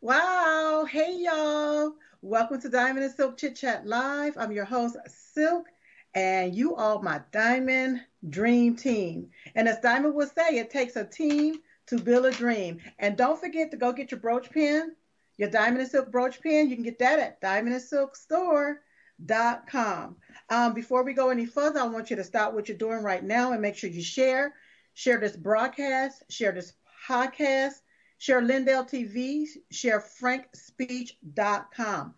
Wow. Hey, y'all. Welcome to Diamond and Silk Chit Chat Live. I'm your host, Silk, and you all my Diamond Dream Team. And as Diamond would say, it takes a team to build a dream. And don't forget to go get your brooch pin, your Diamond and Silk brooch pin. You can get that at diamondandsilkstore.com. Before we go any further, I want you to stop what you're doing right now and make sure you share. Share this broadcast, share this podcast, share Lindell TV, share frankspeech.com.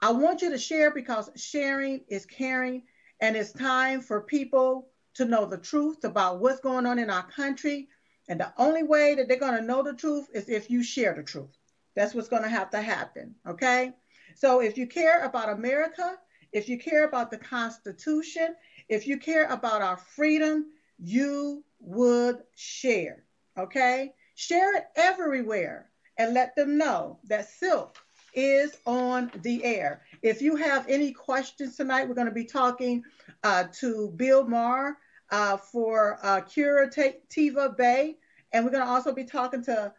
I want you to share because sharing is caring, and it's time for people to know the truth about what's going on in our country. And the only way that they're going to know the truth is if you share the truth. That's what's going to have to happen, okay? So if you care about America, if you care about the Constitution, if you care about our freedom, you would share, okay? Share it everywhere and let them know that Silk is on the air. If you have any questions tonight, we're going to be talking to Bill Maher for Curativa Bay, and we're going to also be talking to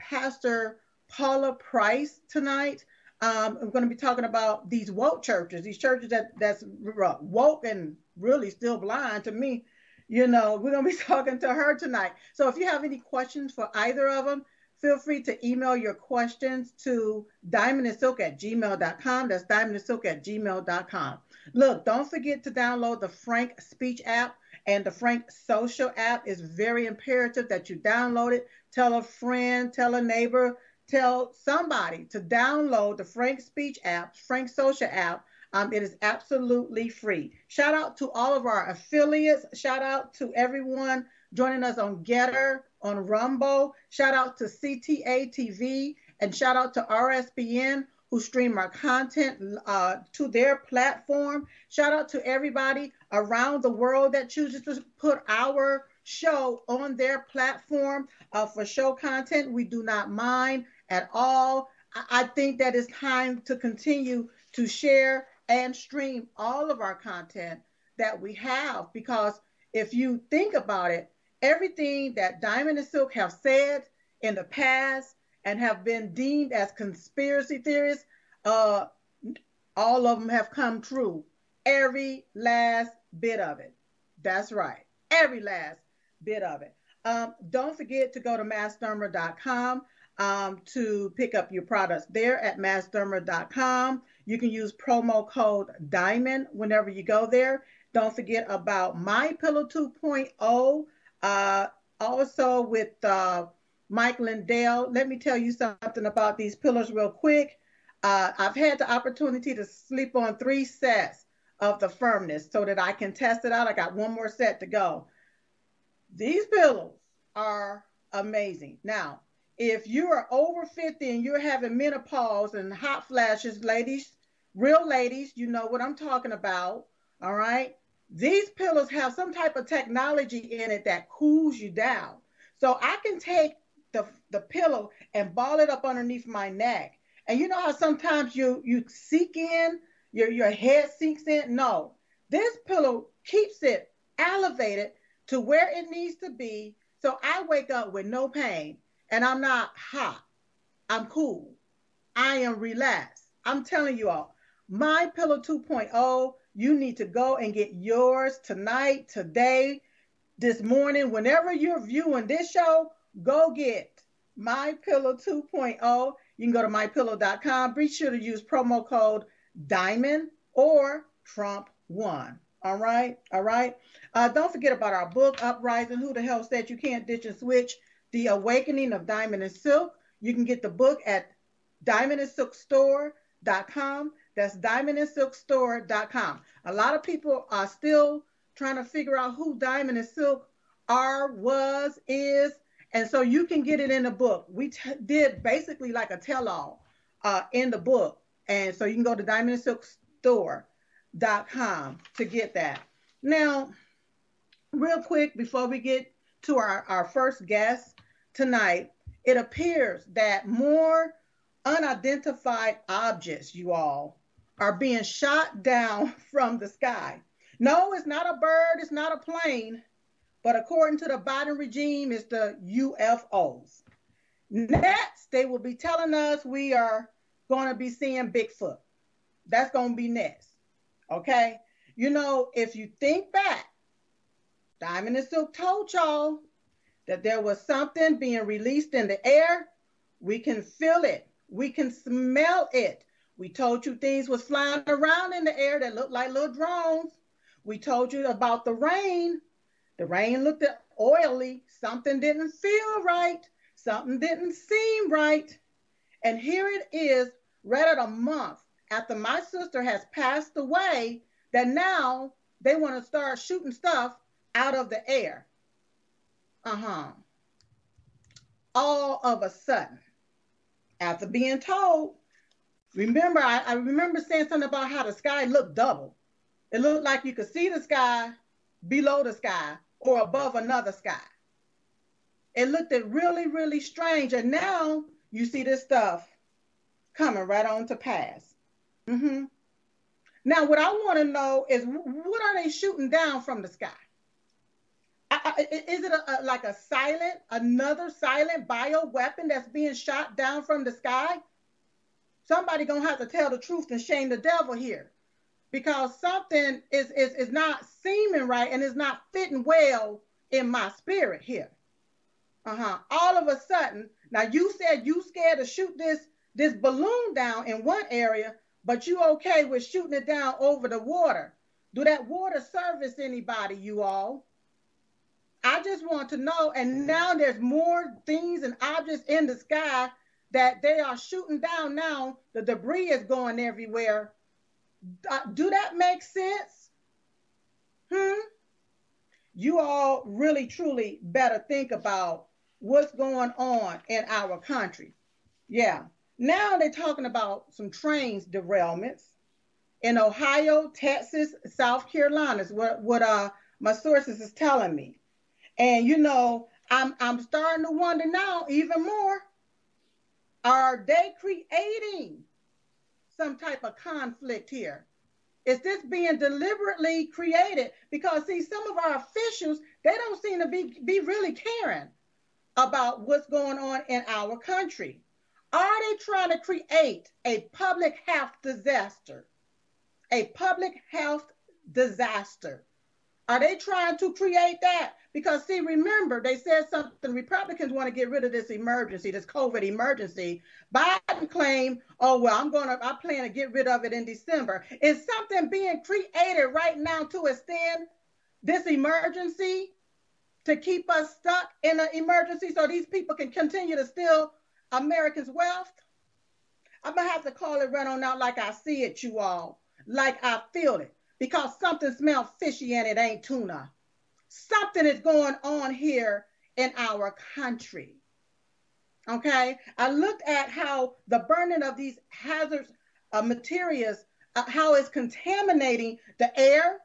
Pastor Paula Price tonight. I'm going to be talking about these woke churches, these churches that's woke and really still blind to me. You know, we're going to be talking to her tonight. So if you have any questions for either of them, feel free to email your questions to diamondandsilk@gmail.com. That's diamondandsilk@gmail.com. Look, don't forget to download the Frank Speech app and the Frank Social app. It's very imperative that you download it. Tell a friend, tell a neighbor, tell somebody to download the Frank Speech app, Frank Social app. It is absolutely free. Shout out to all of our affiliates. Shout out to everyone joining us on Getter, on Rumble. Shout out to CTA TV, and shout out to RSBN who stream our content to their platform. Shout out to everybody around the world that chooses to put our show on their platform for show content. We do not mind at all. I think that it's time to continue to share and stream all of our content that we have, because if you think about it, everything that Diamond and Silk have said in the past and have been deemed as conspiracy theories, all of them have come true. Every last bit of it. That's right. Every last bit of it. Don't forget to go to masstherma.com to pick up your products there at masstherma.com. You can use promo code DIAMOND whenever you go there. Don't forget about My Pillow 2.0. Also with Mike Lindell. Let me tell you something about these pillows real quick. I've had the opportunity to sleep on 3 sets of the firmness so that I can test it out. I got 1 more set to go. These pillows are amazing. Now, if you are over 50 and you're having menopause and hot flashes, ladies, real ladies, you know what I'm talking about, all right? These pillows have some type of technology in it that cools you down. So I can take the pillow and ball it up underneath my neck. And you know how sometimes you sink in, your head sinks in? No, this pillow keeps it elevated to where it needs to be, so I wake up with no pain, and I'm not hot. I'm cool. I am relaxed. I'm telling you all, My Pillow 2.0, you need to go and get yours tonight, today, this morning. Whenever you're viewing this show, go get My Pillow 2.0. You can go to mypillow.com. Be sure to use promo code DIAMOND or Trump1. All right? All right? Don't forget about our book, Uprising. Who the hell said you can't ditch and switch? The Awakening of Diamond and Silk. You can get the book at diamondandsilkstore.com. That's diamondandsilkstore.com. A lot of people are still trying to figure out who Diamond and Silk are, was, is, and so you can get it in the book. We did basically like a tell-all in the book, and so you can go to diamondandsilkstore.com to get that. Now, real quick, before we get to our first guest tonight, it appears that more unidentified objects, you all, are being shot down from the sky. No, it's not a bird, it's not a plane, but according to the Biden regime, it's the UFOs. Next, they will be telling us we are going to be seeing Bigfoot. That's going to be next. Okay? You know, if you think back, Diamond and Silk told y'all that there was something being released in the air. We can feel it. We can smell it. We told you things was flying around in the air that looked like little drones. We told you about the rain. The rain looked oily. Something didn't feel right. Something didn't seem right. And here it is, right at a month after my sister has passed away, that now they want to start shooting stuff out of the air. All of a sudden, after being told, remember, I remember saying something about how the sky looked double. It looked like you could see the sky below the sky or above another sky. It looked really, really strange. And now you see this stuff coming right on to pass. Now, what I want to know is, what are they shooting down from the sky? Is it like a silent, another silent bioweapon that's being shot down from the sky? Somebody going to have to tell the truth and shame the devil here, because something is not seeming right and is not fitting well in my spirit here. All of a sudden, now you said you scared to shoot this balloon down in one area, but you okay with shooting it down over the water. Do that water service anybody, you all? I just want to know. And now there's more things and objects in the sky that they are shooting down now. The debris is going everywhere. Do that make sense? You all really, truly better think about what's going on in our country. Yeah. Now they're talking about some trains derailments in Ohio, Texas, South Carolina is what my sources is telling me. And, you know, I'm starting to wonder now even more, are they creating some type of conflict here? Is this being deliberately created? Because, see, some of our officials, they don't seem to be really caring about what's going on in our country. Are they trying to create a public health disaster? A public health disaster. Are they trying to create that? Because, see, remember, they said something. Republicans want to get rid of this emergency, this COVID emergency. Biden claimed, oh, well, I plan to get rid of it in December. Is something being created right now to extend this emergency, to keep us stuck in an emergency so these people can continue to steal Americans' wealth? I'm going to have to call it right on out like I see it, you all, like I feel it, because something smells fishy and it ain't tuna. Something is going on here in our country, okay? I looked at how the burning of these hazardous materials, how it's contaminating the air,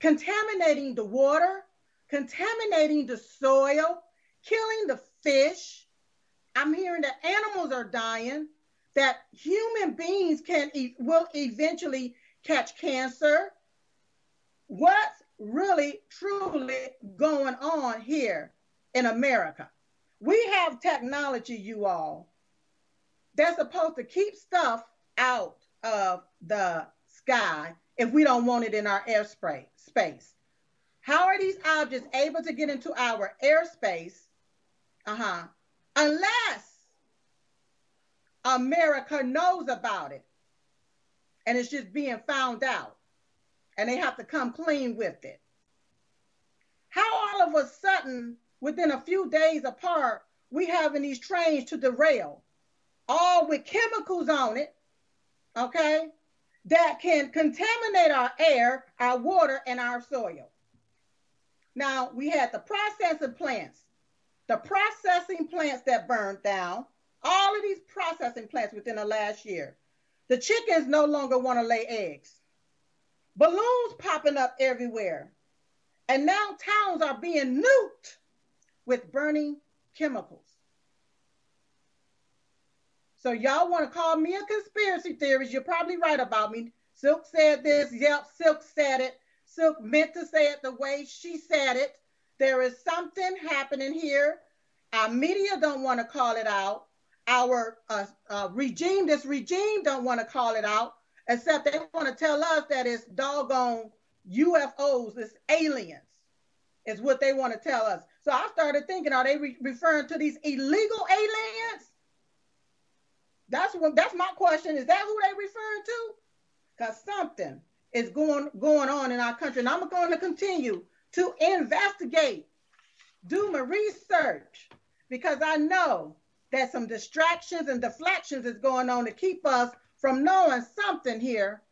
contaminating the water, contaminating the soil, killing the fish. I'm hearing that animals are dying, that human beings will eventually catch cancer. What's really, truly going on here in America? We have technology, you all, that's supposed to keep stuff out of the sky if we don't want it in our airspace space. How are these objects able to get into our airspace? Unless America knows about it and it's just being found out and they have to come clean with it. How all of a sudden, within a few days apart, we having these trains to derail, all with chemicals on it, okay, that can contaminate our air, our water, and our soil. Now, we had the processing plants that burned down, all of these processing plants within the last year. The chickens no longer want to lay eggs. Balloons popping up everywhere. And now towns are being nuked with burning chemicals. So y'all want to call me a conspiracy theorist. You're probably right about me. Silk said this. Yep, Silk said it. Silk meant to say it the way she said it. There is something happening here. Our media don't want to call it out. Our regime, this regime don't want to call it out, except they want to tell us that it's doggone UFOs, it's aliens, is what they want to tell us. So I started thinking, are they referring to these illegal aliens? That's my question. Is that who they referring to? Because something is going on in our country. And I'm going to continue to investigate, do my research, because I know that some distractions and deflections is going on to keep us from knowing something here.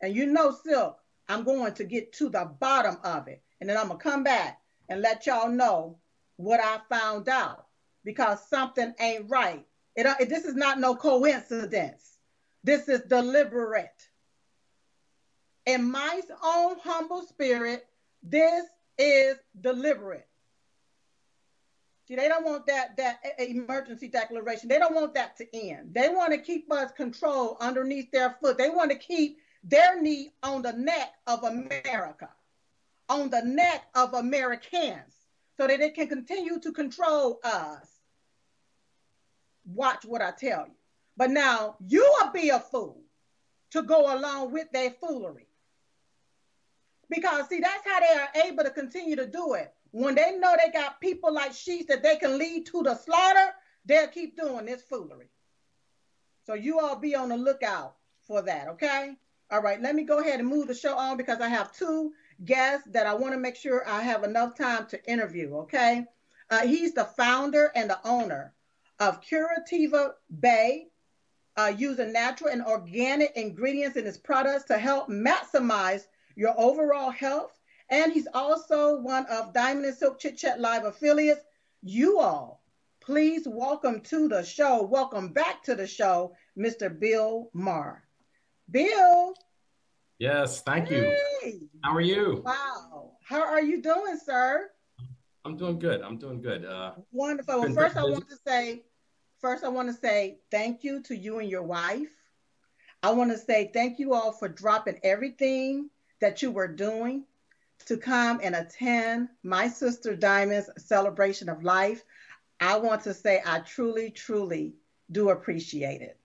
And you know, Silk, I'm going to get to the bottom of it. And then I'm going to come back and let y'all know what I found out, because something ain't right. This is not no coincidence. This is deliberate. In my own humble spirit, this is deliberate. See, they don't want that emergency declaration. They don't want that to end. They want to keep us controlled underneath their foot. They want to keep their knee on the neck of America, on the neck of Americans, so that it can continue to control us. Watch what I tell you. But now you will be a fool to go along with their foolery. Because, see, that's how they are able to continue to do it. When they know they got people like sheep that they can lead to the slaughter, they'll keep doing this foolery. So you all be on the lookout for that, okay? All right, let me go ahead and move the show on, because I have two guests that I want to make sure I have enough time to interview, okay? He's the founder and the owner of Curativa Bay, using natural and organic ingredients in his products to help maximize your overall health. And he's also one of Diamond and Silk Chit Chat Live affiliates. You all, please welcome to the show, welcome back to the show, Mr. Bill Maher. Bill. Yes, thank you. How are you? Wow. How are you doing, sir? I'm doing good. I'm doing good. Wonderful. Well, first I want to say thank you to you and your wife. I want to say thank you all for dropping everything that you were doing to come and attend my sister Diamond's celebration of life. I want to say I truly, truly do appreciate it.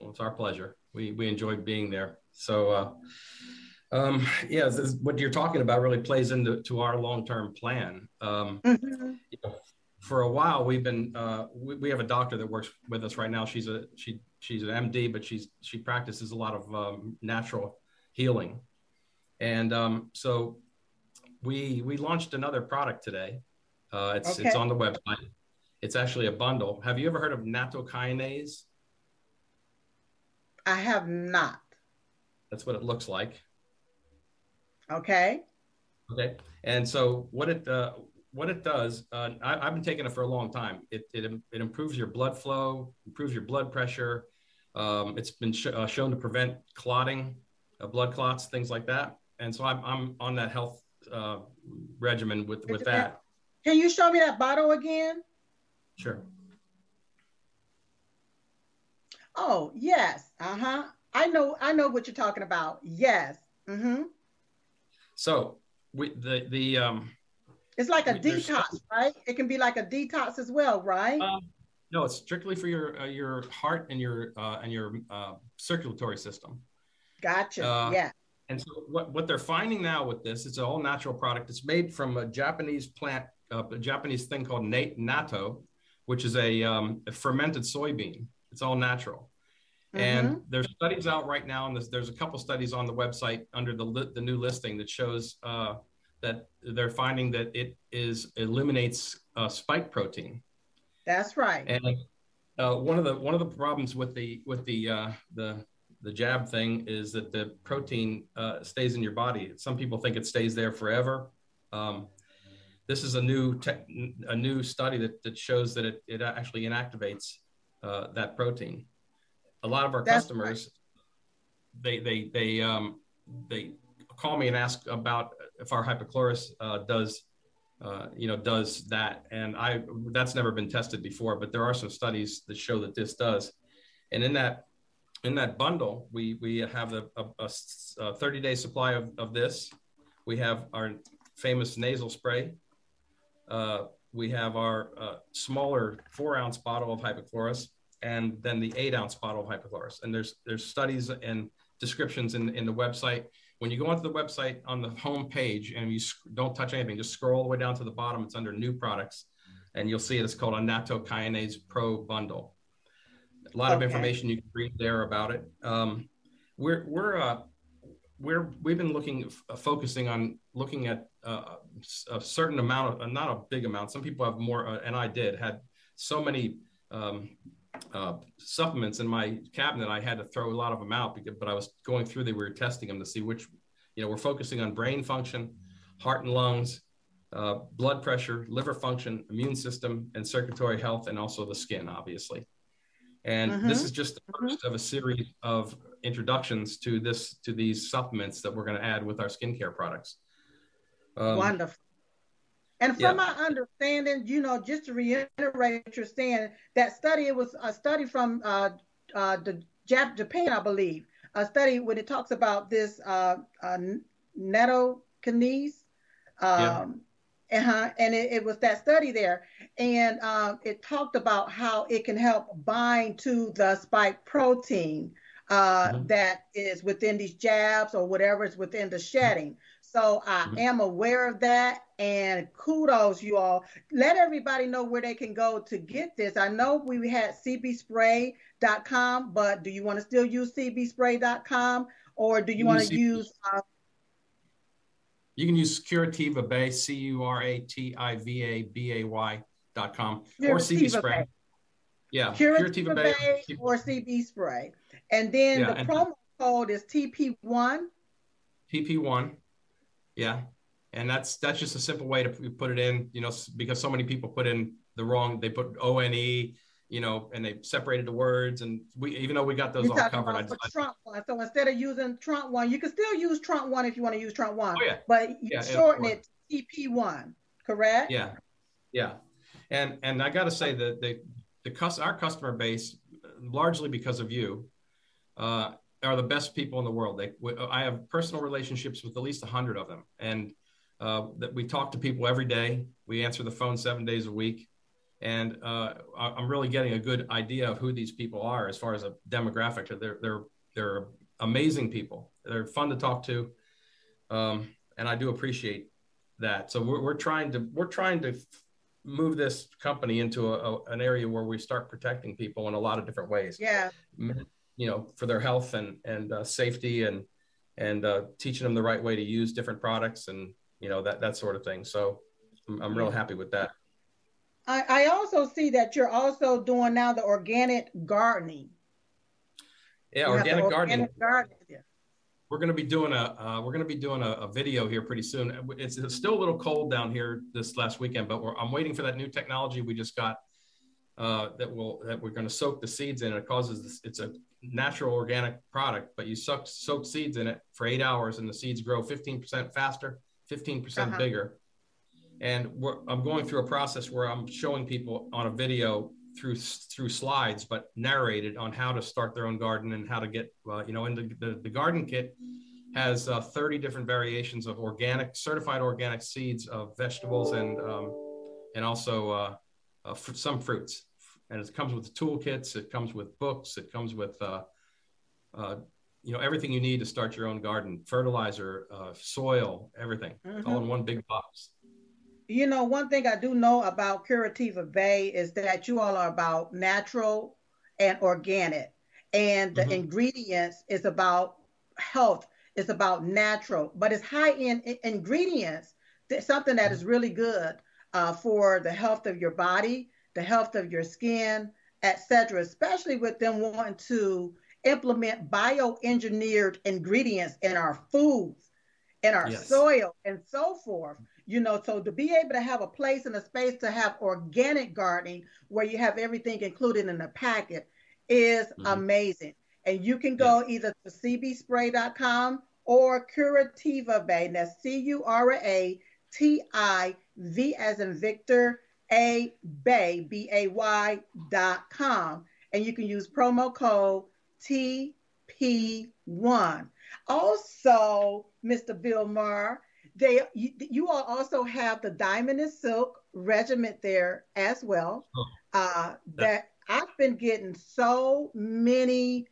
Well, it's our pleasure. We enjoyed being there. So, yeah, what you're talking about really plays into our long-term plan. You know, for a while, we've been we have a doctor that works with us right now. She's an MD, but she practices a lot of natural healing, and so we launched another product today. It's on the website. It's actually a bundle. Have you ever heard of nattokinase? I have not. That's what it looks like. Okay. Okay. And so what it does, I've been taking it for a long time. It improves your blood flow, improves your blood pressure. It's been shown to prevent clotting, blood clots, things like that. And so I'm on that health regimen with that. Can you show me that bottle again? Sure. Oh, yes. Uh-huh. I know what you're talking about. Yes. Mm-hmm. So it's like a detox, right? It can be like a detox as well, right? No, it's strictly for your heart and your circulatory system. Gotcha. Yeah. And so what they're finding now with this, it's a whole natural product. It's made from a Japanese plant, a Japanese thing called natto, which is a fermented soybean. It's all natural. And there's studies out right now, and there's a couple studies on the website under the new listing that shows that they're finding that eliminates spike protein. That's right. And one of the problems with the jab thing is that the protein stays in your body. Some people think it stays there forever. This is a new study that shows that it actually inactivates that protein. A lot of our customers, they call me and ask about if our hypochlorous does that, and that's never been tested before, but there are some studies that show that this does. And in that bundle, we have a 30-day supply of this. We have our famous nasal spray. we have our smaller 4-ounce bottle of hypochlorous and then the 8-ounce bottle of hypochlorous. And there's studies and descriptions in the website. When you go onto the website on the home page and you don't touch anything, just scroll all the way down to the bottom, it's under new products, and you'll see it. It's called a nattokinase pro bundle. A lot of information you can read there about it. We've been focusing on looking at a certain amount of, not a big amount. Some people have more, and I had so many supplements in my cabinet. I had to throw a lot of them out, because, but I was going through, we were testing them to see which, we're focusing on brain function, heart and lungs, blood pressure, liver function, immune system, and circulatory health, and also the skin, obviously. And this is just the first of a series of introductions to these supplements that we're going to add with our skincare products. Wonderful. And from my understanding, just to reiterate what you're saying, that study, it was a study from Japan, I believe, a study when it talks about this nattokinase. And it was that study there, and it talked about how it can help bind to the spike protein that is within these jabs or whatever is within the shedding. So I am aware of that, and kudos you all. Let everybody know where they can go to get this. I know we had CBSpray.com, but do you want to still use CBSpray.com, or do you want to use... You can use Curativa Bay, CURATIVABAY.com, or CB Spray. Yeah, Curativa Bay or CB Spray. And then the promo code is TP1. TP1, yeah. And that's just a simple way to put it in, because so many people put in the wrong, they put O-N-E, and they separated the words, and even though we got those all covered. So instead of using Trump one, you can still use Trump one if you want to use Trump one, but you shorten it to TP1, correct? Yeah. And I got to say that our customer base, largely because of you, are the best people in the world. I have personal relationships with at least 100 of them, and that we talk to people every day. We answer the phone 7 days a week. And I'm really getting a good idea of who these people are as far as a demographic. They're amazing people. They're fun to talk to, and I do appreciate that. So we're trying to move this company into an area where we start protecting people in a lot of different ways. Yeah, for their health and safety and teaching them the right way to use different products and that sort of thing. So I'm real happy with that. I also see that you're also doing now the organic gardening. Yeah, organic gardening. Yeah. We're going to be doing a video here pretty soon. It's still a little cold down here this last weekend, but I'm waiting for that new technology we just got that we're going to soak the seeds in. It it's a natural organic product, but you soak seeds in it for 8 hours, and the seeds grow 15% faster, 15% bigger. And I'm going through a process where I'm showing people on a video through slides, but narrated on how to start their own garden and how to get, and the garden kit has 30 different variations of certified organic seeds of vegetables and also some fruits. And it comes with toolkits, it comes with books, it comes with, everything you need to start your own garden, fertilizer, soil, everything, all in one big box. One thing I do know about Curativa Bay is that you all are about natural and organic, and the ingredients is about health. It's about natural, but it's high-end ingredients. Something that is really good for the health of your body, the health of your skin, etc. Especially with them wanting to implement bioengineered ingredients in our foods, in our soil, and so forth. So to be able to have a place and a space to have organic gardening where you have everything included in the packet is amazing. And you can go either to cbspray.com or Curativa Bay. And that's C-U-R-A-T-I-V as in Victor, A, Bay, B-A-Y.com. And you can use promo code TP1. Also, Mr. Bill Maher, You all also have the Diamond and Silk regiment there as well. Oh. That I've been getting so many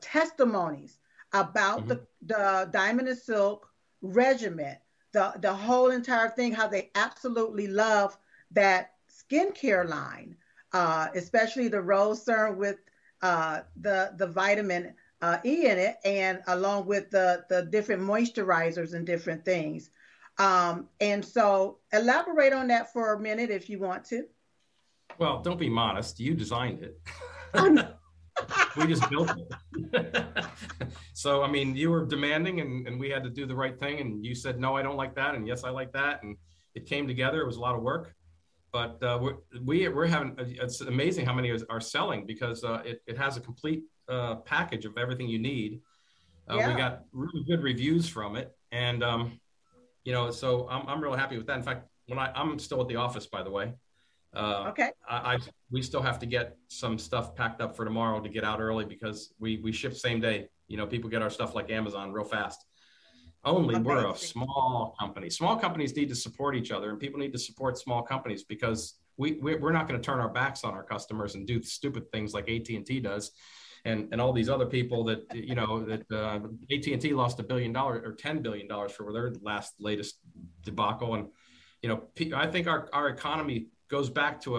testimonies about the Diamond and Silk regiment, the whole entire thing, how they absolutely love that skincare line, especially the rose serum with the vitamin E in it, and along with the different moisturizers and different things. And so elaborate on that for a minute if you want to. Well, don't be modest. You designed it. Oh, no. We just built it. So, I mean, you were demanding and we had to do the right thing. And you said, no, I don't like that. And yes, I like that. And it came together. It was a lot of work. But we're having, it's amazing how many are selling, because it has a complete package of everything you need. We got really good reviews from it. And, you know, so I'm real happy with that. In fact, when I'm still at the office, by the way. Okay. We still have to get some stuff packed up for tomorrow to get out early, because we ship same day. You know, people get our stuff like Amazon real fast. Only we're a small company. Small companies need to support each other, and people need to support small companies, because we're not going to turn our backs on our customers and do stupid things like AT&T does, and all these other people that, you know, that AT&T lost $1 billion or $10 billion for their latest debacle. And, you know, I think our economy goes back to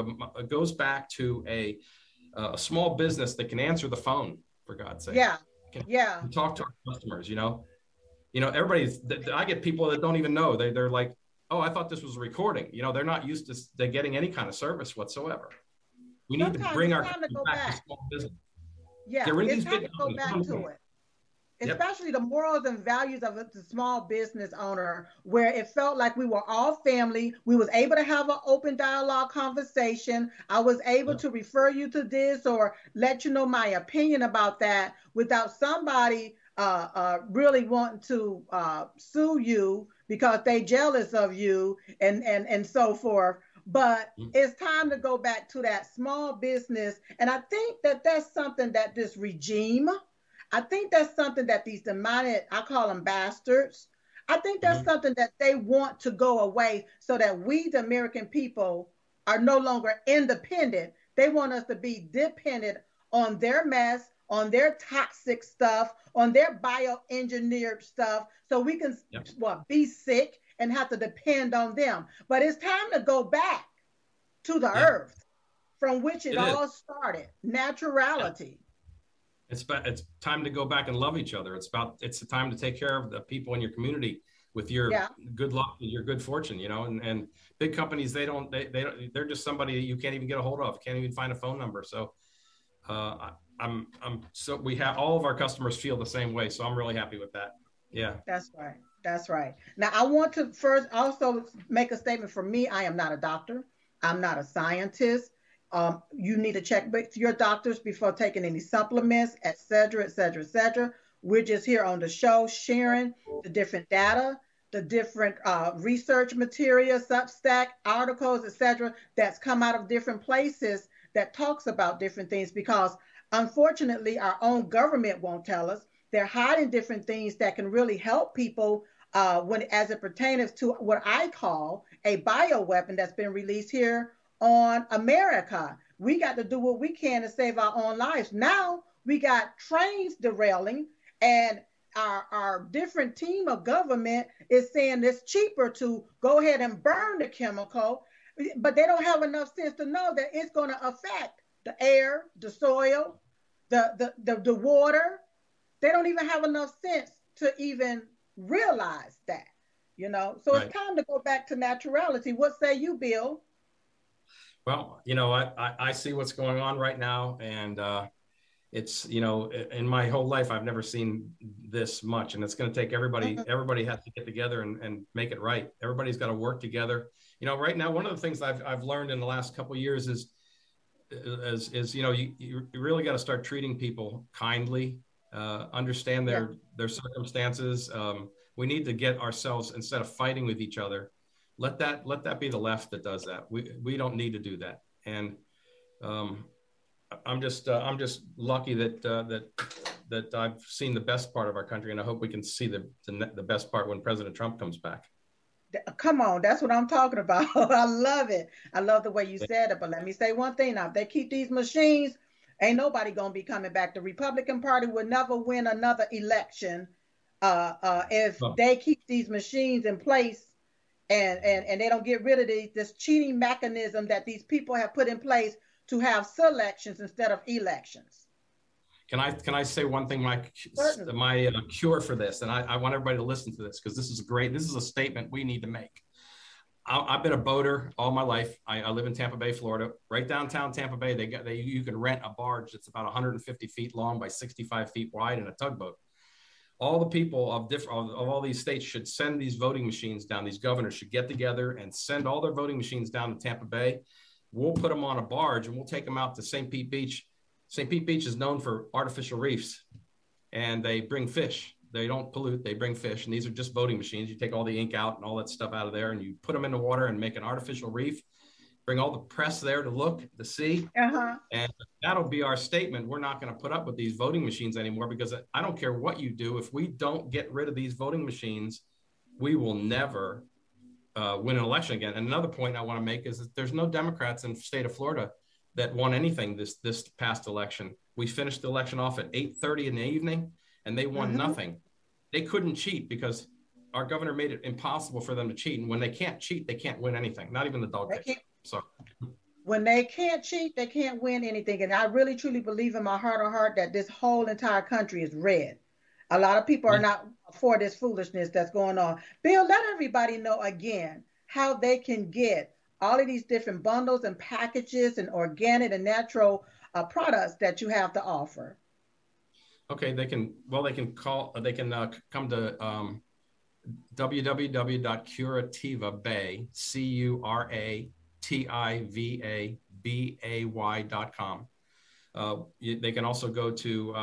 a small business that can answer the phone, for God's sake. Yeah, yeah. Talk to our customers, you know. You know, I get people that don't even know. They're like, oh, I thought this was a recording. You know, they're not used to getting any kind of service whatsoever. We need to bring our people back to small business. Yeah, it's time to go back to it. Especially the morals and values of the small business owner, where it felt like we were all family. We was able to have an open dialogue conversation. I was able to refer you to this or let you know my opinion about that without somebody really wanting to sue you because they jealous of you and so forth. But it's time to go back to that small business. And I think that that's something that this regime, I think that's something that these demonic, I call them bastards, I think that's something that they want to go away, so that we, the American people, are no longer independent. They want us to be dependent on their mess, on their toxic stuff, on their bioengineered stuff, so we can be sick and have to depend on them. But it's time to go back to the earth from which it all started, naturality. Yeah. It's time to go back and love each other. It's the time to take care of the people in your community with your good luck and your good fortune, you know. And big companies, they're just somebody you can't even get a hold of, can't even find a phone number. So so we have all of our customers feel the same way. So I'm really happy with that. Yeah, that's right. That's right. Now I want to first also make a statement for me. I am not a doctor. I'm not a scientist. You need to check with your doctors before taking any supplements, et cetera, et cetera, et cetera. We're just here on the show sharing the different data, the different research material, Substack, articles, et cetera, that's come out of different places that talks about different things, because unfortunately our own government won't tell us. They're hiding different things that can really help people as it pertains to what I call a bioweapon that's been released here on America. We got to do what we can to save our own lives. Now we got trains derailing, and our different team of government is saying it's cheaper to go ahead and burn the chemical, but they don't have enough sense to know that it's going to affect the air, the soil, the water. They don't even have enough sense to even realize that, you know? So It's time to go back to naturality. What say you, Bill? Well, you know, I see what's going on right now, and it's, you know, in my whole life I've never seen this much, and it's going to take everybody. Everybody has to get together and make it right. Everybody's got to work together. You know, right now one of the things I've learned in the last couple of years is you know, you really got to start treating people kindly, understand their circumstances. We need to get ourselves, instead of fighting with each other. Let that be the left that does that. We don't need to do that. And I'm just lucky that that I've seen the best part of our country, and I hope we can see the best part when President Trump comes back. Come on, that's what I'm talking about. I love it. I love the way you said it, but let me say one thing. Now, if they keep these machines, ain't nobody going to be coming back. The Republican Party will never win another election if they keep these machines in place and they don't get rid of this cheating mechanism that these people have put in place to have selections instead of elections. Can I say one thing, Mike? My cure for this, and I want everybody to listen to this because this is a statement we need to make. I've been a boater all my life. I live in Tampa Bay, Florida, right downtown Tampa Bay. You can rent a barge that's about 150 feet long by 65 feet wide and a tugboat. All the people of all these states should send these voting machines down. These governors should get together and send all their voting machines down to Tampa Bay. We'll put them on a barge and we'll take them out to St. Pete Beach. St. Pete Beach is known for artificial reefs, and they bring fish. They don't pollute, they bring fish, and these are just voting machines. You take all the ink out and all that stuff out of there, and you put them in the water and make an artificial reef, bring all the press there to see, and that'll be our statement. We're not gonna put up with these voting machines anymore, because I don't care what you do, if we don't get rid of these voting machines, we will never win an election again. And another point I wanna make is that there's no Democrats in the state of Florida that won anything this past election. We finished the election off at 8:30 in the evening, and they won nothing. They couldn't cheat because our governor made it impossible for them to cheat. And when they can't cheat, they can't win anything. Not even the dog dish. So when they can't cheat, they can't win anything. And I really truly believe in my heart of heart that this whole entire country is red. A lot of people are not for this foolishness that's going on. Bill, let everybody know again how they can get all of these different bundles and packages and organic and natural products that you have to offer. Okay, they can come to www.curativaBay, CURATIVABAY.com. They can also go to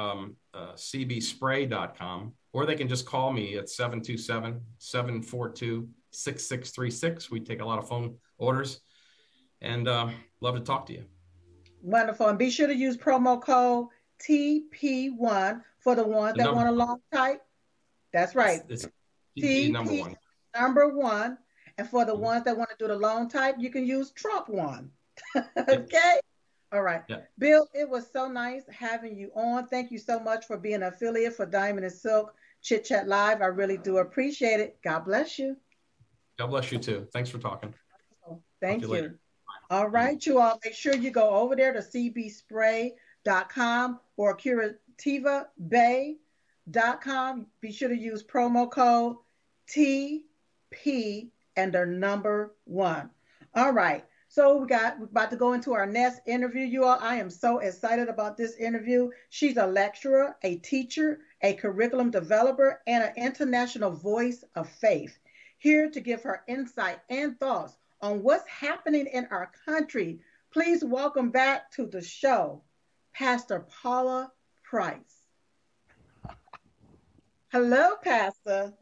CBSpray.com, or they can just call me at 727-742-6636. We take a lot of phone orders, and love to talk to you. Wonderful, and be sure to use promo code TP1 for the ones that want a long type. That's right. It's TP number one. And for the ones that want to do the long type, you can use Trump 1. Okay? All right. Yeah. Bill, it was so nice having you on. Thank you so much for being an affiliate for Diamond and Silk Chit Chat Live. I really do appreciate it. God bless you. God bless you too. Thanks for talking. Thank you. All right, you all. Make sure you go over there to CBSpray.com or CurativaBay.com. Be sure to use promo code TP and their number 1. All right. So we're about to go into our next interview, you all. I am so excited about this interview. She's a lecturer, a teacher, a curriculum developer, and an international voice of faith, here to give her insight and thoughts on what's happening in our country. Please welcome back to the show, Pastor Paula Price. Hello, Pastor.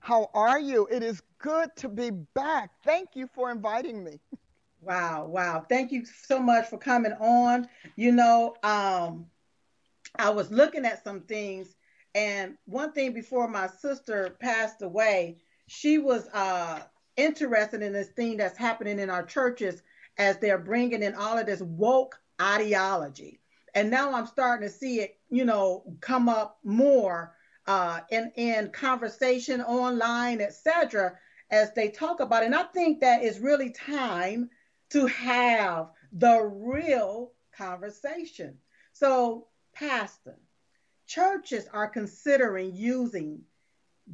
How are you? It is good to be back. Thank you for inviting me. Wow. Thank you so much for coming on. You know, I was looking at some things, and one thing before my sister passed away, she was interested in this thing that's happening in our churches as they're bringing in all of this woke ideology. And now I'm starting to see it, you know, come up more in conversation online, etc., as they talk about it. And I think that it's really time to have the real conversation. So, Pastor, churches are considering using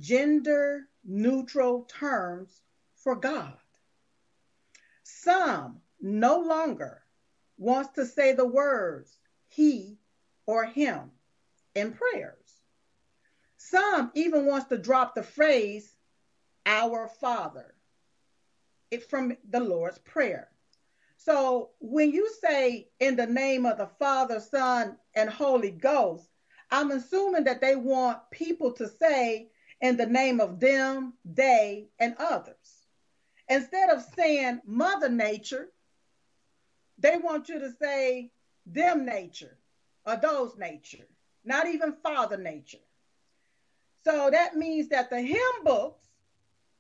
gender-neutral terms for God. Some no longer wants to say the words he or him in prayers. Some even wants to drop the phrase, our Father, it from the Lord's Prayer. So when you say in the name of the Father, Son, and Holy Ghost, I'm assuming that they want people to say in the name of them, they, and others. Instead of saying Mother Nature, they want you to say them nature, or those nature, not even Father Nature. So that means that the hymn books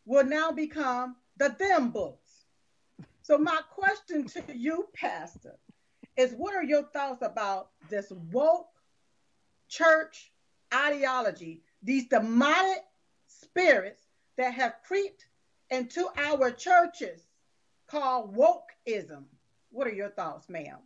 will now become the them books. So my question to you, Pastor, is what are your thoughts about this woke church ideology, these demonic spirits that have creeped into our churches called wokeism? What are your thoughts, ma'am?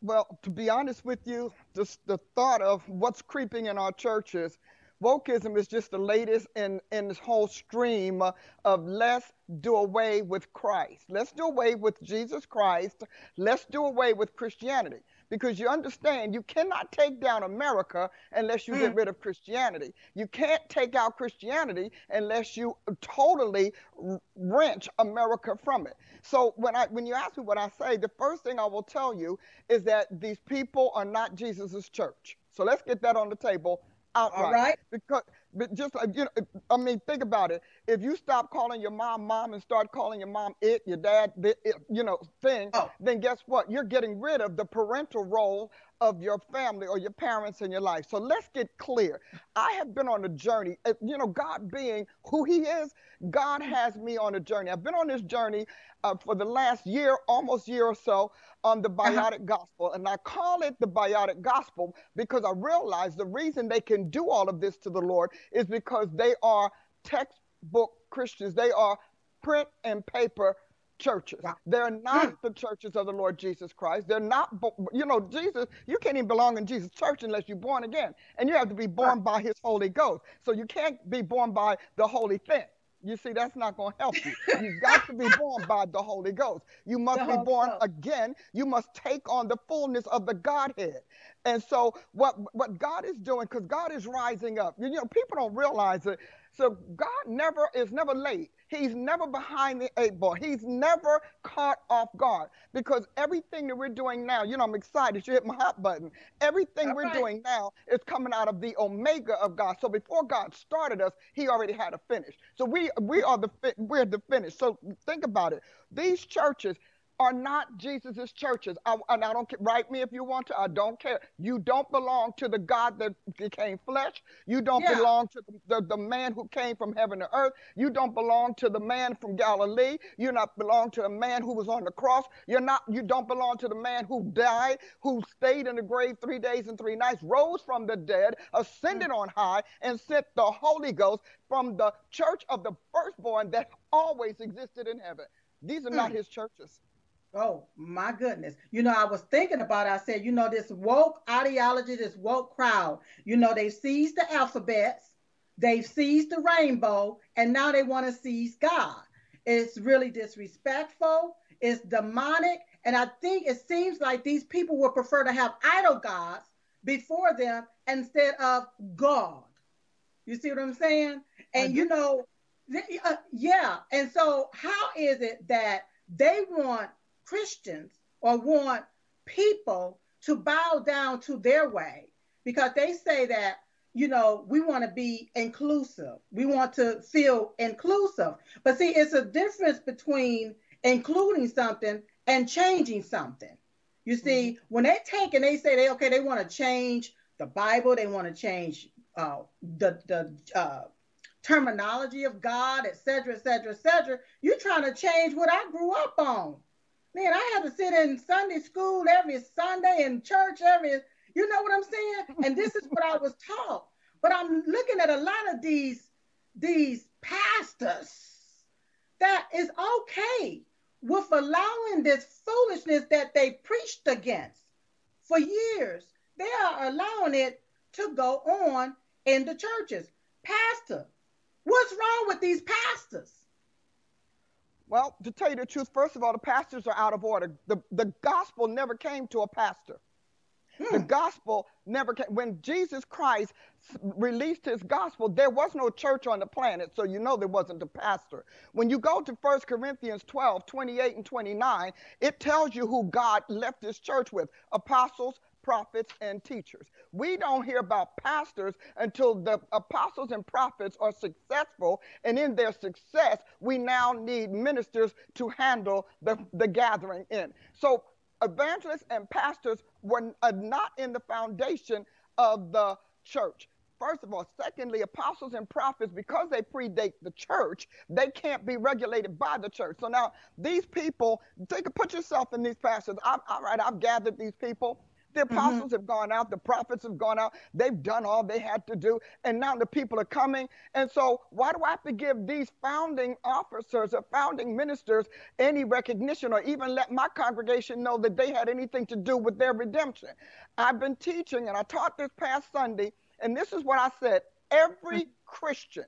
Well, to be honest with you, just the thought of what's creeping in our churches, wokeism is just the latest in this whole stream of let's do away with Christ. Let's do away with Jesus Christ. Let's do away with Christianity. Because you understand, you cannot take down America unless you get rid of Christianity. You can't take out Christianity unless you totally wrench America from it. So when you ask me what I say, the first thing I will tell you is that these people are not Jesus's church. So let's get that on the table outright. All right. Because, but just, you know, I mean, think about it. If you stop calling your mom, mom, and start calling your mom it, your dad, it, you know, thing, then guess what? You're getting rid of the parental role of your family or your parents in your life. So let's get clear. I have been on a journey, you know, God being who he is, God has me on a journey. I've been on this journey for the last year, almost year or so, on the biotic gospel. And I call it the biotic gospel because I realize the reason they can do all of this to the Lord is because they are textbook Christians. They are print and paper churches. Wow. They're not the churches of the Lord Jesus Christ. They're not, you know, Jesus, you can't even belong in Jesus' church unless you're born again. And you have to be born by his Holy Ghost. So you can't be born by the holy thing. You see, that's not going to help you. You've got to be born by the Holy Ghost. You must be born again. You must take on the fullness of the Godhead. And so what God is doing, because God is rising up. You know, people don't realize it. So God is never late. He's never behind the eight ball. He's never caught off guard because everything that we're doing now, you know, I'm excited. You hit my hot button. Everything we're doing now is coming out of the omega of God. So before God started us, he already had a finish. So we're the finish. So think about it. These churches are not Jesus's churches. And I don't care. Write me if you want to. I don't care. You don't belong to the God that became flesh. You don't belong to the man who came from heaven to earth. You don't belong to the man from Galilee. You not belong to the man who was on the cross. You don't belong to the man who died, who stayed in the grave 3 days and 3 nights, rose from the dead, ascended on high, and sent the Holy Ghost from the church of the firstborn that always existed in heaven. These are not his churches. Oh, my goodness. You know, I was thinking about it. I said, you know, this woke ideology, this woke crowd, you know, they've seized the alphabets, they've seized the rainbow, and now they want to seize God. It's really disrespectful. It's demonic. And I think it seems like these people would prefer to have idol gods before them instead of God. You see what I'm saying? And, you know, and so how is it that they want Christians or want people to bow down to their way? Because they say that, you know, we want to be inclusive. We want to feel inclusive. But see, it's a difference between including something and changing something. You see, when they take and they say, they want to change the Bible. They want to change the terminology of God, et cetera, et cetera, et cetera. You're trying to change what I grew up on. Man, I have to sit in Sunday school every Sunday and church you know what I'm saying? And this is what I was taught. But I'm looking at a lot of these pastors that is okay with allowing this foolishness that they preached against for years. They are allowing it to go on in the churches. Pastor, what's wrong with these pastors? Well, to tell you the truth, first of all, the pastors are out of order. The gospel never came to a pastor. The gospel never came. When Jesus Christ released his gospel, there was no church on the planet, so you know there wasn't a pastor. When you go to 1 Corinthians 12, 28 and 29, it tells you who God left his church with, apostles, prophets, and teachers. We don't hear about pastors until the apostles and prophets are successful, and in their success, we now need ministers to handle the gathering in. So Evangelists and pastors were not in the foundation of the church. First of all. Secondly, apostles and prophets, because they predate the church, they can't be regulated by the church. So now these people, put yourself in these pastors. I've gathered these people. The apostles have gone out. The prophets have gone out. They've done all they had to do. And now the people are coming. And so why do I have to give these founding officers or founding ministers any recognition or even let my congregation know that they had anything to do with their redemption? I've been teaching, and I taught this past Sunday, and this is what I said. Every Christian,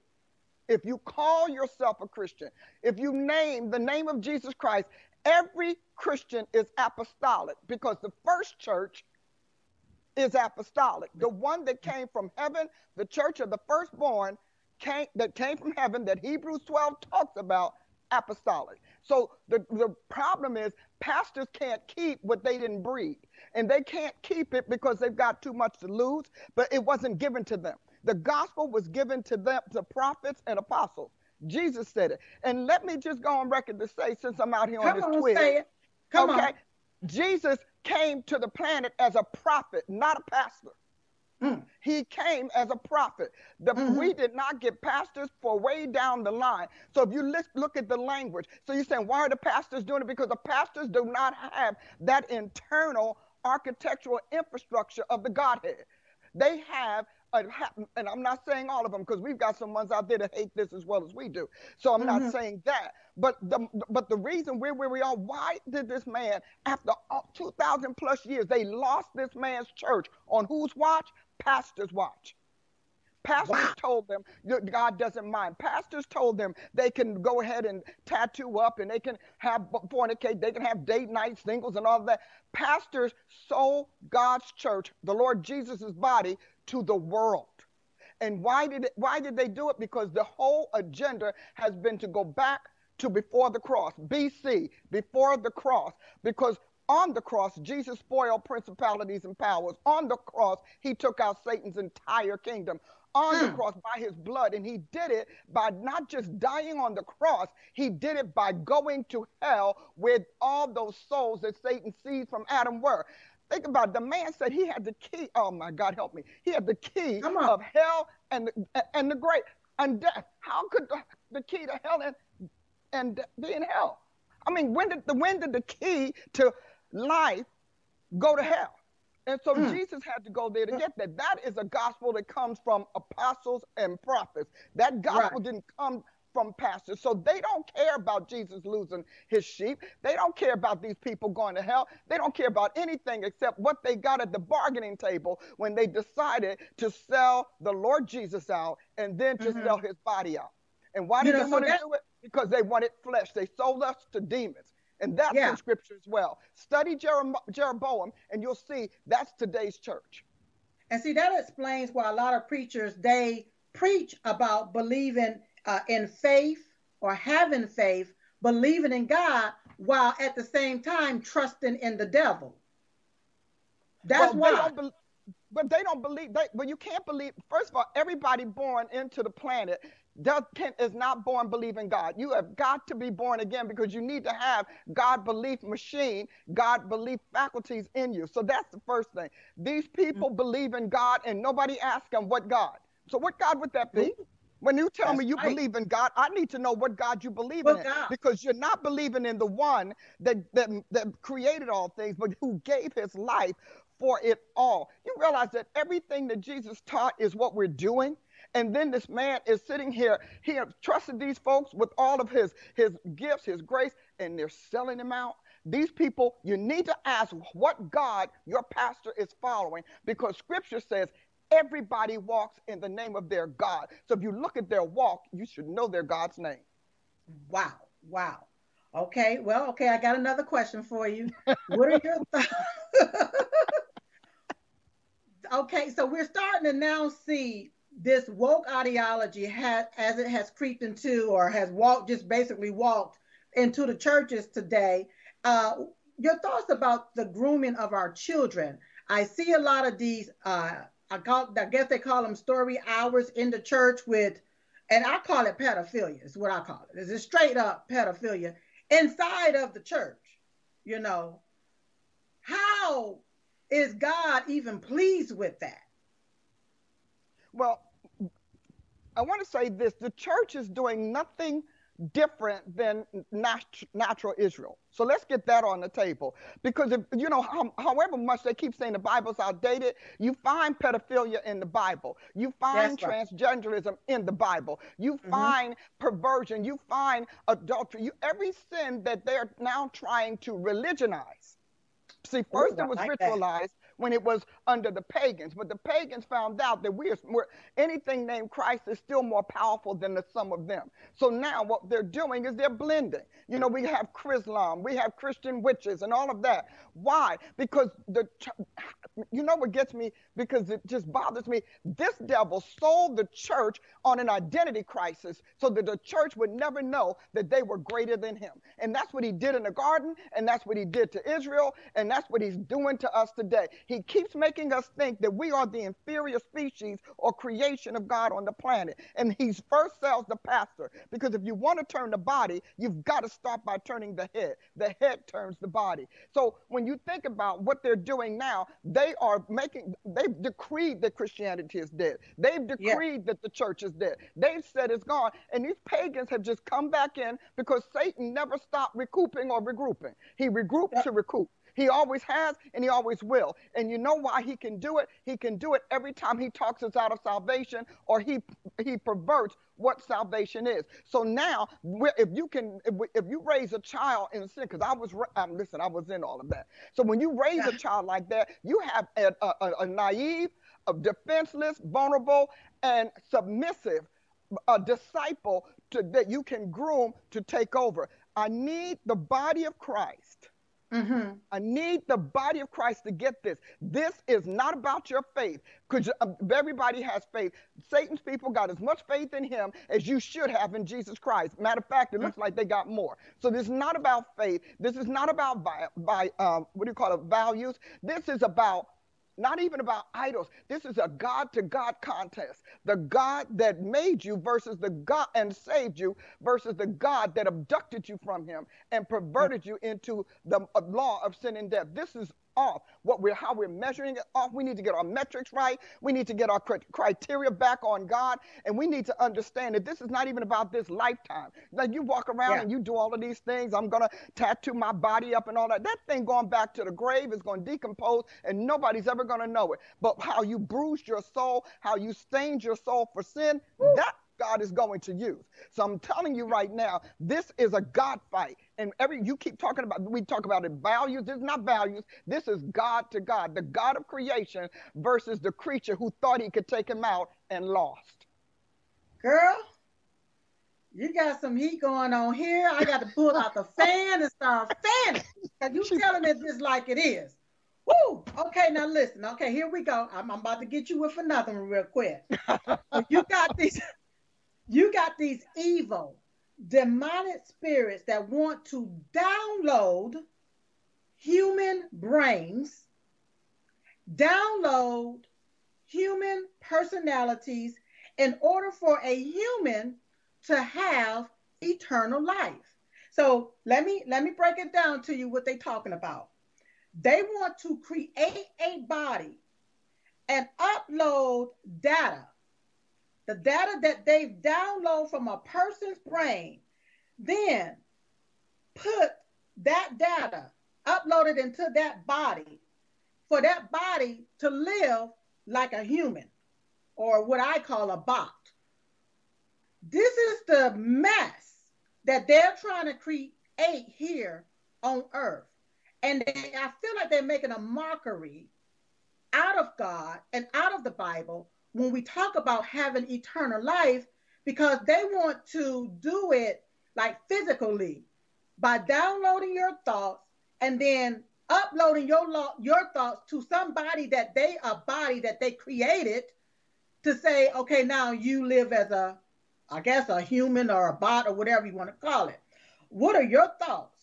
if you call yourself a Christian, if you name the name of Jesus Christ, every Christian is apostolic, because the first church is apostolic. The one that came from heaven, the church of the firstborn that came from heaven, that Hebrews 12 talks about, apostolic. So the problem is pastors can't keep what they didn't breed, and they can't keep it because they've got too much to lose, but it wasn't given to them. The gospel was given to them, to prophets and apostles. Jesus said it. And let me just go on record to say, since I'm out here on this twist, okay, Jesus came to the planet as a prophet, not a pastor. He came as a prophet. We did not get pastors for way down the line. So if you look at the language, so you're saying, why are the pastors doing it? Because the pastors do not have that internal architectural infrastructure of the Godhead. They have, and I'm not saying all of them, because we've got some ones out there that hate this as well as we do. So I'm not saying that. But the reason we're where we are, why did this man, after 2,000 plus years, they lost this man's church on whose watch? Pastor's watch. Pastors told them God doesn't mind. Pastors told them they can go ahead and tattoo up, and they can have fornicate, they can have date night singles and all that. Pastors sold God's church, the Lord Jesus' body, to the world. And why did they do it? Because the whole agenda has been to go back to before the cross, BC, before the cross, because on the cross, Jesus spoiled principalities and powers. On the cross, he took out Satan's entire kingdom. On the cross, by his blood, and he did it by not just dying on the cross, he did it by going to hell with all those souls that Satan seized from Adam were. Think about it. The man said he had the key. Oh, my God, help me. He had the key of hell and the grave and death. How could the key to hell and be in hell? I mean, when did the key to life go to hell? And so Jesus had to go there to get that. That is a gospel that comes from apostles and prophets. That gospel didn't come from pastors. So they don't care about Jesus losing his sheep. They don't care about these people going to hell. They don't care about anything except what they got at the bargaining table when they decided to sell the Lord Jesus out and then to sell his body out. And why did they want to do it? Because they wanted flesh. They sold us to demons. And that's in Scripture as well. Study Jeroboam, and you'll see that's today's church. And see, that explains why a lot of preachers, they preach about believing in faith or having faith, believing in God, while at the same time trusting in the devil. That's why. But they don't believe. But you can't believe. First of all, everybody born into the planet is not born believing God. You have got to be born again, because you need to have God belief machine, God belief faculties in you. So that's the first thing. These people believe in God, and nobody asks them what God. So what God would that be? When you tell me you believe in God, I need to know what God you believe in, because you're not believing in the one that created all things, but who gave his life for it all. You realize that everything that Jesus taught is what we're doing. And then this man is sitting here. He trusted these folks with all of his gifts, his grace, and they're selling him out. These people, you need to ask what God your pastor is following, because Scripture says everybody walks in the name of their God. So if you look at their walk, you should know their God's name. Wow. Wow. Okay. Well, okay. I got another question for you. What are your thoughts? Okay. So we're starting to now see this woke ideology as it has creeped into, or has walked into the churches today. Your thoughts about the grooming of our children. I see a lot of these, I guess they call them story hours in the church with, and I call it pedophilia, is what I call it. It's just straight up pedophilia inside of the church, How is God even pleased with that? Well, I want to say this. The church is doing nothing different than natural Israel. So let's get that on the table. Because, if, you know, however much they keep saying the Bible's outdated, you find pedophilia in the Bible. You find transgenderism in the Bible. You find perversion. You find adultery. Every sin that they're now trying to religionize. See, first it was ritualized when it was under the pagans. But the pagans found out that anything named Christ is still more powerful than the sum of them. So now what they're doing is they're blending. You know, we have Chrislam, we have Christian witches and all of that. Why? Because you know what gets me? Because it just bothers me. This devil sold the church on an identity crisis so that the church would never know that they were greater than him. And that's what he did in the garden. And that's what he did to Israel. And that's what he's doing to us today. He keeps making us think that we are the inferior species or creation of God on the planet. And he first sells the pastor, because if you want to turn the body, you've got to start by turning the head. The head turns the body. So when you think about what they're doing now, they've decreed that Christianity is dead. They've decreed that the church is dead. They've said it's gone. And these pagans have just come back in, because Satan never stopped recouping or regrouping. He regrouped to recoup. He always has, and he always will. And you know why he can do it? He can do it every time he talks us out of salvation, or he perverts what salvation is. So now, if you raise a child in sin, because I was in all of that. So when you raise a child like that, you have a naive, a defenseless, vulnerable, and submissive disciple that you can groom to take over. I need the body of Christ. I need the body of Christ to get this. This is not about your faith, because everybody has faith. Satan's people got as much faith in him as you should have in Jesus Christ. Matter of fact, it looks like they got more. So this is not about faith. This is not about values. This is about not even about idols. This is a God-to-God contest. The God that made you versus the God and saved you versus the God that abducted you from him and perverted you into the law of sin and death. This is off. How we're measuring it off. We need to get our metrics right. We need to get our criteria back on God. And we need to understand that this is not even about this lifetime. Like you walk around and you do all of these things. I'm going to tattoo my body up and all that. That thing going back to the grave is going to decompose and nobody's ever going to know it. But how you bruised your soul, how you stained your soul for sin, that God is going to use. So I'm telling you right now, this is a God fight. And you keep talking about, we talk about it, values. This is not values. This is God to God, the God of creation versus the creature who thought he could take him out and lost. Girl, you got some heat going on here. I got to pull out the fan and start fanning. You telling it just like it is. Woo! Okay, now listen. Okay, here we go. I'm about to get you with another one real quick. You got these evil, demonic spirits that want to download human brains, download human personalities in order for a human to have eternal life. So let me break it down to you what they're talking about. They want to create a body and upload data. The data that they've downloaded from a person's brain, then put that data, uploaded into that body, for that body to live like a human, or what I call a bot. This is the mess that they're trying to create here on earth. And I feel like they're making a mockery out of God and out of the Bible when we talk about having eternal life, because they want to do it like physically by downloading your thoughts and then uploading your thoughts to somebody that they created to say, okay, now you live as a human or a bot or whatever you want to call it. What are your thoughts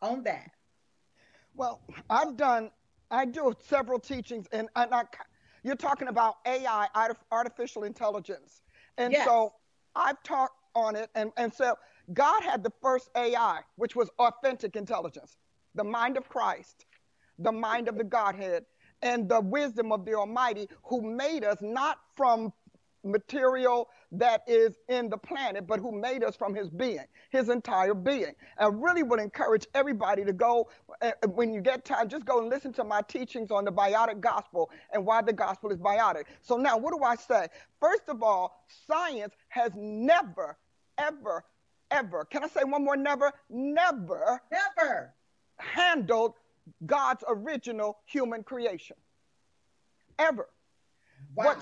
on that? Well, I do several teachings and you're talking about AI, artificial intelligence. And so I've talked on it. And so God had the first AI, which was authentic intelligence, the mind of Christ. the mind of the Godhead and the wisdom of the Almighty, who made us not from material that is in the planet, but who made us from his being, his entire being. I really would encourage everybody to go, when you get time, just go and listen to my teachings on the biotic gospel and why the gospel is biotic. So now, what do I say? First of all, science has never, ever, ever, can I say one more never? Never, never handled God's original human creation. Ever. Wow. What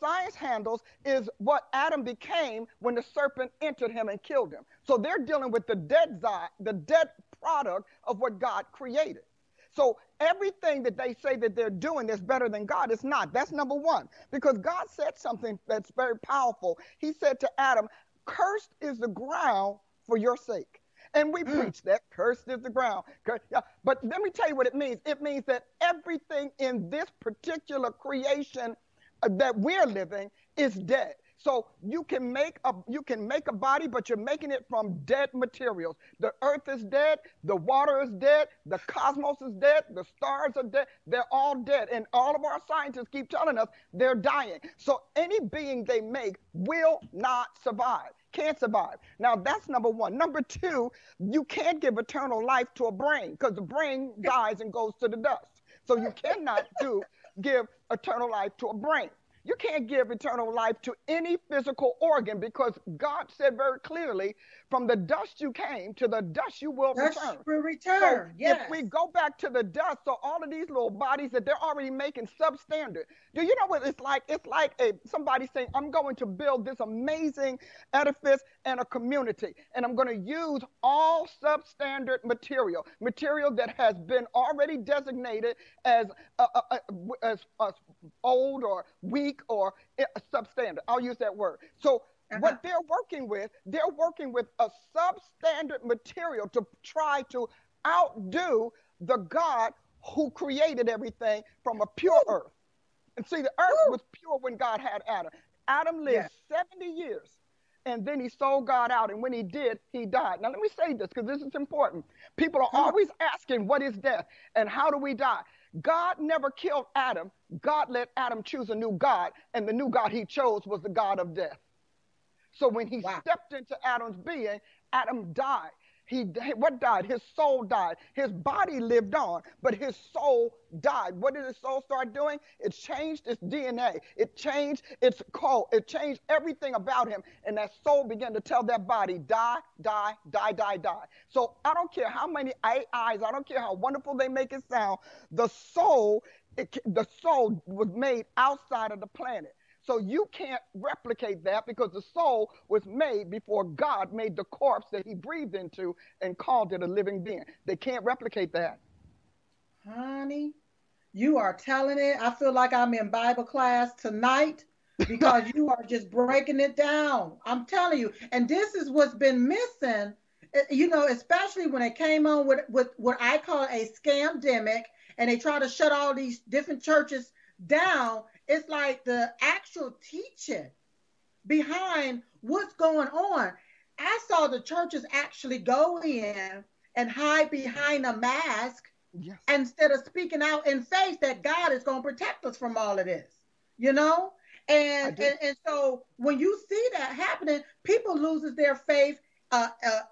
science handles is what Adam became when the serpent entered him and killed him. So they're dealing with the dead product of what God created. So everything that they say that they're doing that's better than God is not. That's number one, because God said something that's very powerful. He said to Adam, cursed is the ground for your sake. And we preach that, cursed is the ground. But let me tell you what it means. It means that everything in this particular creation that we're living is dead. So you can make a body, but you're making it from dead materials. The earth is dead, the water is dead, the cosmos is dead, the stars are dead. They're all dead. And all of our scientists keep telling us they're dying. So any being they make will not survive, can't survive. Now, that's number one. Number two, you can't give eternal life to a brain, because the brain dies and goes to the dust. So you cannot give eternal life to a brain. You can't give eternal life to any physical organ, because God said very clearly, from the dust you came, to the dust you will return. So yes. If we go back to the dust, so all of these little bodies that they're already making substandard. Do you know what it's like? It's like somebody saying, I'm going to build this amazing edifice and a community, and I'm going to use all substandard material that has been already designated as old or weak or substandard. I'll use that word. So what they're working with a substandard material to try to outdo the God who created everything from a pure earth. And see, the earth was pure when God had Adam. Adam lived 70 years, and then he sold God out. And when he did, he died. Now, let me say this, because this is important. People are always asking, what is death and how do we die? God never killed Adam. God let Adam choose a new God, and the new God he chose was the God of death. So when he stepped into Adam's being, Adam died. What died? His soul died. His body lived on, but his soul died. What did his soul start doing? It changed its DNA. It changed its code. It changed everything about him. And that soul began to tell that body, die, die, die, die, die. So I don't care how many AIs, I don't care how wonderful they make it sound, the soul was made outside of the planet. So you can't replicate that, because the soul was made before God made the corpse that he breathed into and called it a living being. They can't replicate that. Honey, you are telling it. I feel like I'm in Bible class tonight, because you are just breaking it down. I'm telling you. And this is what's been missing, you know, especially when it came on with what I call a scamdemic, and they try to shut all these different churches down. It's like the actual teaching behind what's going on. I saw the churches actually go in and hide behind a mask instead of speaking out in faith that God is going to protect us from all of this, you know? And so when you see that happening, people loses their faith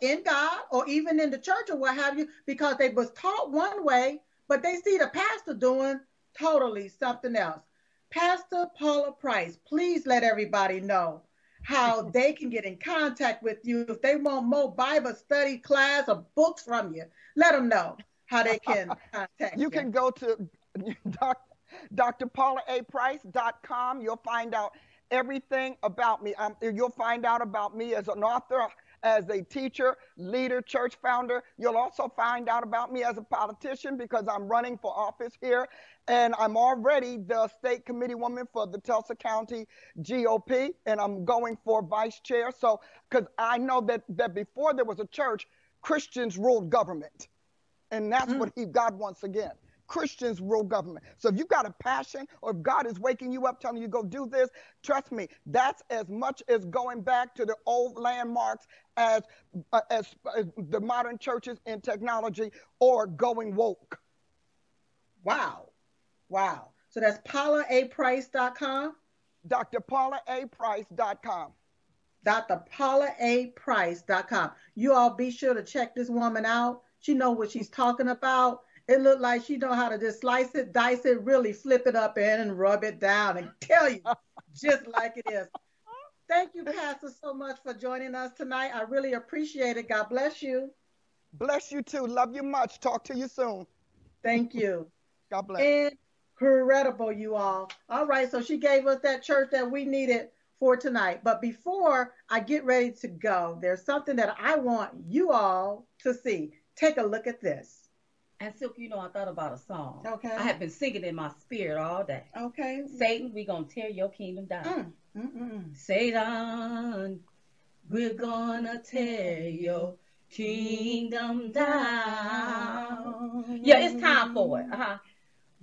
in God, or even in the church or what have you, because they was taught one way, but they see the pastor doing totally something else. Pastor Paula Price, please let everybody know how they can get in contact with you. If they want more Bible study class or books from you, let them know how they can contact you. You can go to drpaulaaprice.com. You'll find out everything about me. You'll find out about me as an author, as a teacher, leader, church founder. You'll also find out about me as a politician, because I'm running for office here, and I'm already the state committee woman for the Tulsa County GOP, and I'm going for vice chair. So, because I know that before there was a church, Christians ruled government, and that's what God wants again. Christians rule government. So if you've got a passion, or if God is waking you up telling you go do this, trust me, that's as much as going back to the old landmarks as the modern churches in technology or going woke. Wow. Wow. So that's paulaaprice.com? drpaulaaprice.com. drpaulaaprice.com. You all be sure to check this woman out. She know what she's talking about. It looked like she know how to just slice it, dice it, really flip it up and rub it down and tell you just like it is. Thank you, Pastor, so much for joining us tonight. I really appreciate it. God bless you. Bless you too. Love you much. Talk to you soon. Thank you. God bless. Incredible, you all. All right, so she gave us that church that we needed for tonight. But before I get ready to go, there's something that I want you all to see. Take a look at this. And Silk, you know, I thought about a song. Okay. I have been singing in my spirit all day. Okay. Satan, we're going to tear your kingdom down. Satan, we're going to tear your kingdom down. Yeah, it's time for it.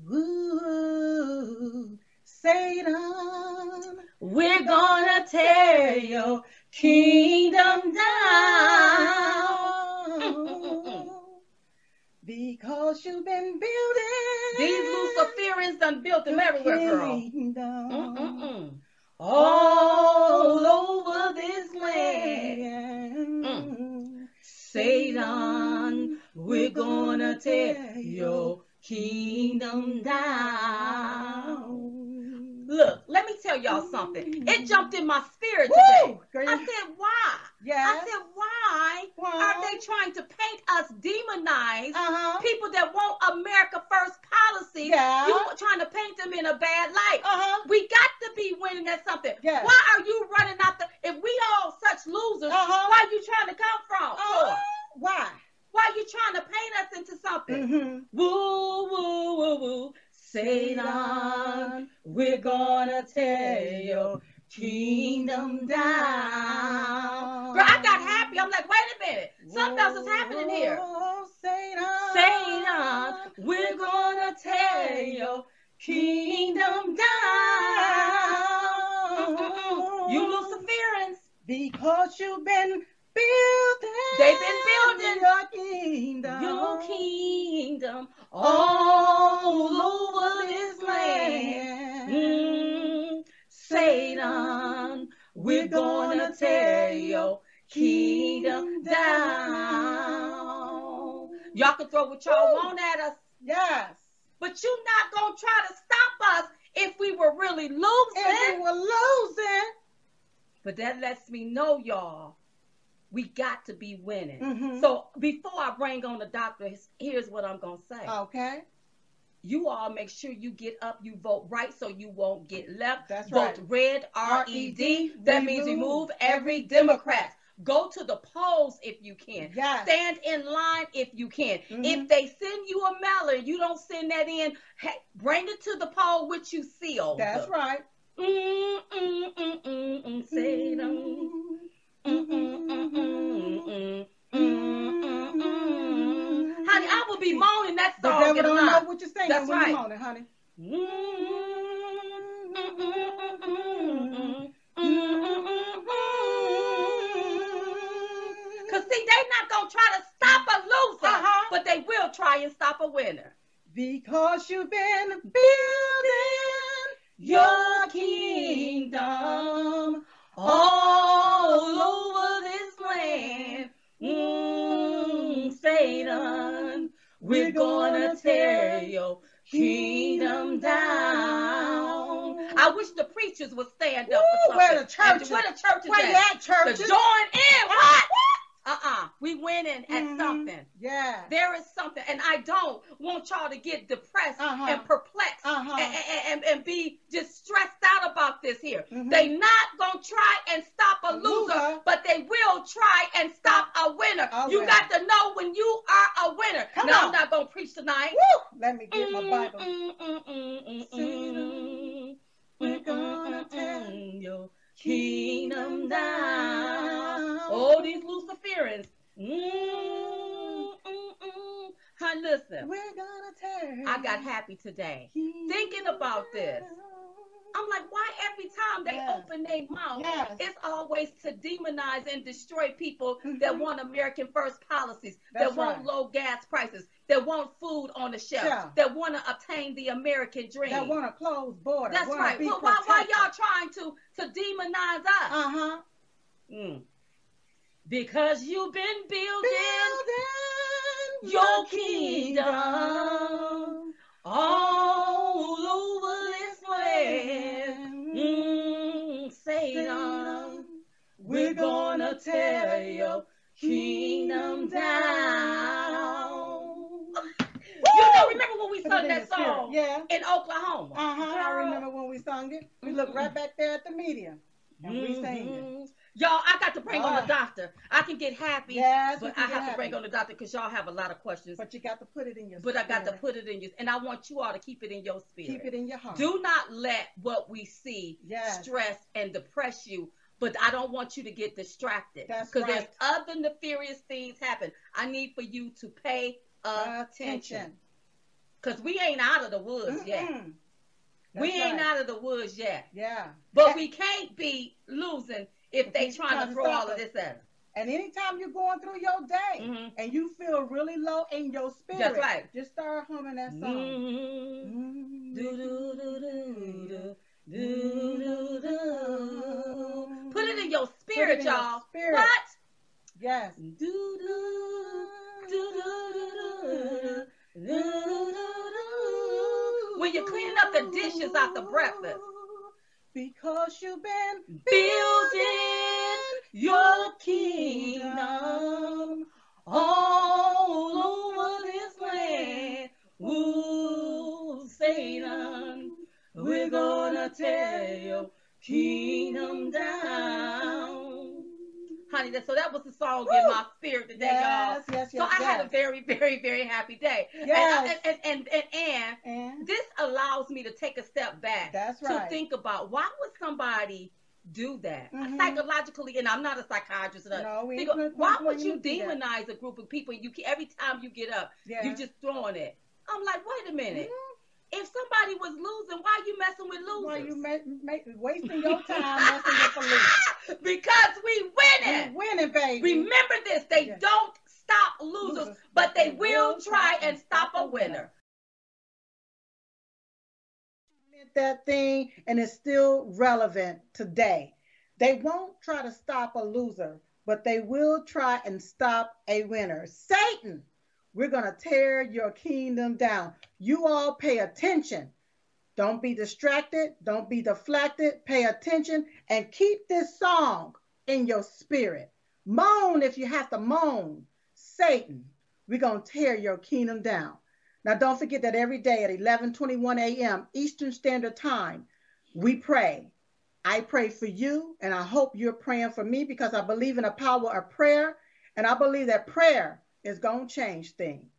Ooh, Satan, we're going to tear your kingdom down. Because you've been building. These Luciferians done built them everywhere, girl. All over this land. Satan, we're going to tear your kingdom down. Look, let me tell y'all something. It jumped in my spirit today. I said, why? Yes. I said, why are they trying to paint us demonized people that want America First policy? You trying to paint them in a bad light. We got to be winning at something. Why are you running out if we all such losers, why are you trying to come from? Why you trying to paint us into something? Woo, woo, woo, woo. Satan, we're gonna tear your kingdom down. Girl, I got happy. I'm like, wait a minute. Something else is happening here. Satan, we're gonna tear your kingdom down. You Luciferians. Because you've been building. They've been building your kingdom all over this land. Satan, we're gonna tear your kingdom down. Y'all can throw what y'all want at us. Yes. But you're not gonna try to stop us if we were really losing. If we were losing. But that lets me know, y'all, we got to be winning. So before I bring on the doctor, here's what I'm going to say. Okay. You all make sure you get up, you vote right so you won't get left. That's right. Vote red, R-E-D. That means remove every Democrat. Go to the polls if you can. Yes. Stand in line if you can. If they send you a mailer and you don't send that in, hey, bring it to the poll with you sealed. That's right. Say no. Honey, I will be moaning that song. The devil don't know what you're saying. That's right. You're moaning, honey. Because, see, they're not going to try to stop a loser, but they will try and stop a winner. Because you've been building your kingdom all over this land. Satan, we're gonna tear your kingdom down. I wish the preachers would stand up for something. Where the churches? Where the churches? Where that churches? To join in. What? We winning at something. Yeah. There is something. And I don't want y'all to get depressed and perplexed and be just stressed out about this here. They not going to try and stop a loser, but they will try and stop a winner. Okay. You got to know when you are a winner. Come on. I'm not going to preach tonight. Woo! Let me get my Bible. We're going to tell you. Kingdom down. Oh, these Luciferians. Honey, listen. We're gonna turn. I got happy today. Thinking about this. I'm I'm like, why every time they open their mouth, it's always to demonize and destroy people that want American First policies, that want low gas prices, that want food on the shelf, that want to obtain the American dream. That want a closed border. That's right. Well, why y'all trying to demonize us? Uh-huh. Mm. Because you've been building your kingdom all over this land. Satan, we're gonna tear your kingdom down. You know, remember when we sung that song in Oklahoma? Uh-huh. I remember when we sung it. We looked right back there at the media and we sang it. Y'all, I got to bring on a doctor. I can get happy, but I have to bring on a doctor because y'all have a lot of questions. But you got to put it in your spirit. But I got to put it in your, and I want you all to keep it in your spirit. Keep it in your heart. Do not let what we see stress and depress you, but I don't want you to get distracted. That's right. Because there's other nefarious things happen. I need for you to pay attention. Because we ain't out of the woods yet. That's ain't out of the woods yet. Yeah. But we can't be losing if they trying to throw all of this at us. And anytime you're going through your day and you feel really low in your spirit, just start humming that song. Put it in your spirit, y'all. What? Yes. When you're cleaning up the dishes after breakfast. Because you've been building your kingdom all over this land. Ooh, Satan, we're gonna tear your kingdom down. Honey, so that was the song in my spirit today, y'all. Yes, so I had a very, very, very happy day. Yes. And this allows me to take a step back to think about why would somebody do that? Psychologically, and I'm not a psychiatrist. No, we why would you demonize a group of people? You every time you get up, you just throwing it. I'm like, wait a minute. If somebody was losing, why are you messing with losers? Why are you wasting your time messing with the losers? Because we winning. We winning, baby. Remember this. They don't stop losers, but they will try and stop a winner. That thing, and it's still relevant today. They won't try to stop a loser, but they will try and stop a winner. Satan, we're going to tear your kingdom down. You all pay attention. Don't be distracted. Don't be deflected. Pay attention and keep this song in your spirit. Moan if you have to moan. Satan, we're going to tear your kingdom down. Now, don't forget that every day at 11:21 a.m. Eastern Standard Time, we pray. I pray for you, and I hope you're praying for me because I believe in the power of prayer, and I believe that prayer is going to change things.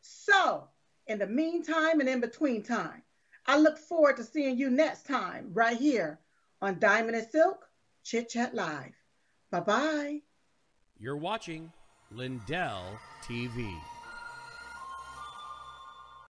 So, in the meantime and in between time, I look forward to seeing you next time right here on Diamond and Silk Chit Chat Live. Bye-bye. You're watching Lindell TV.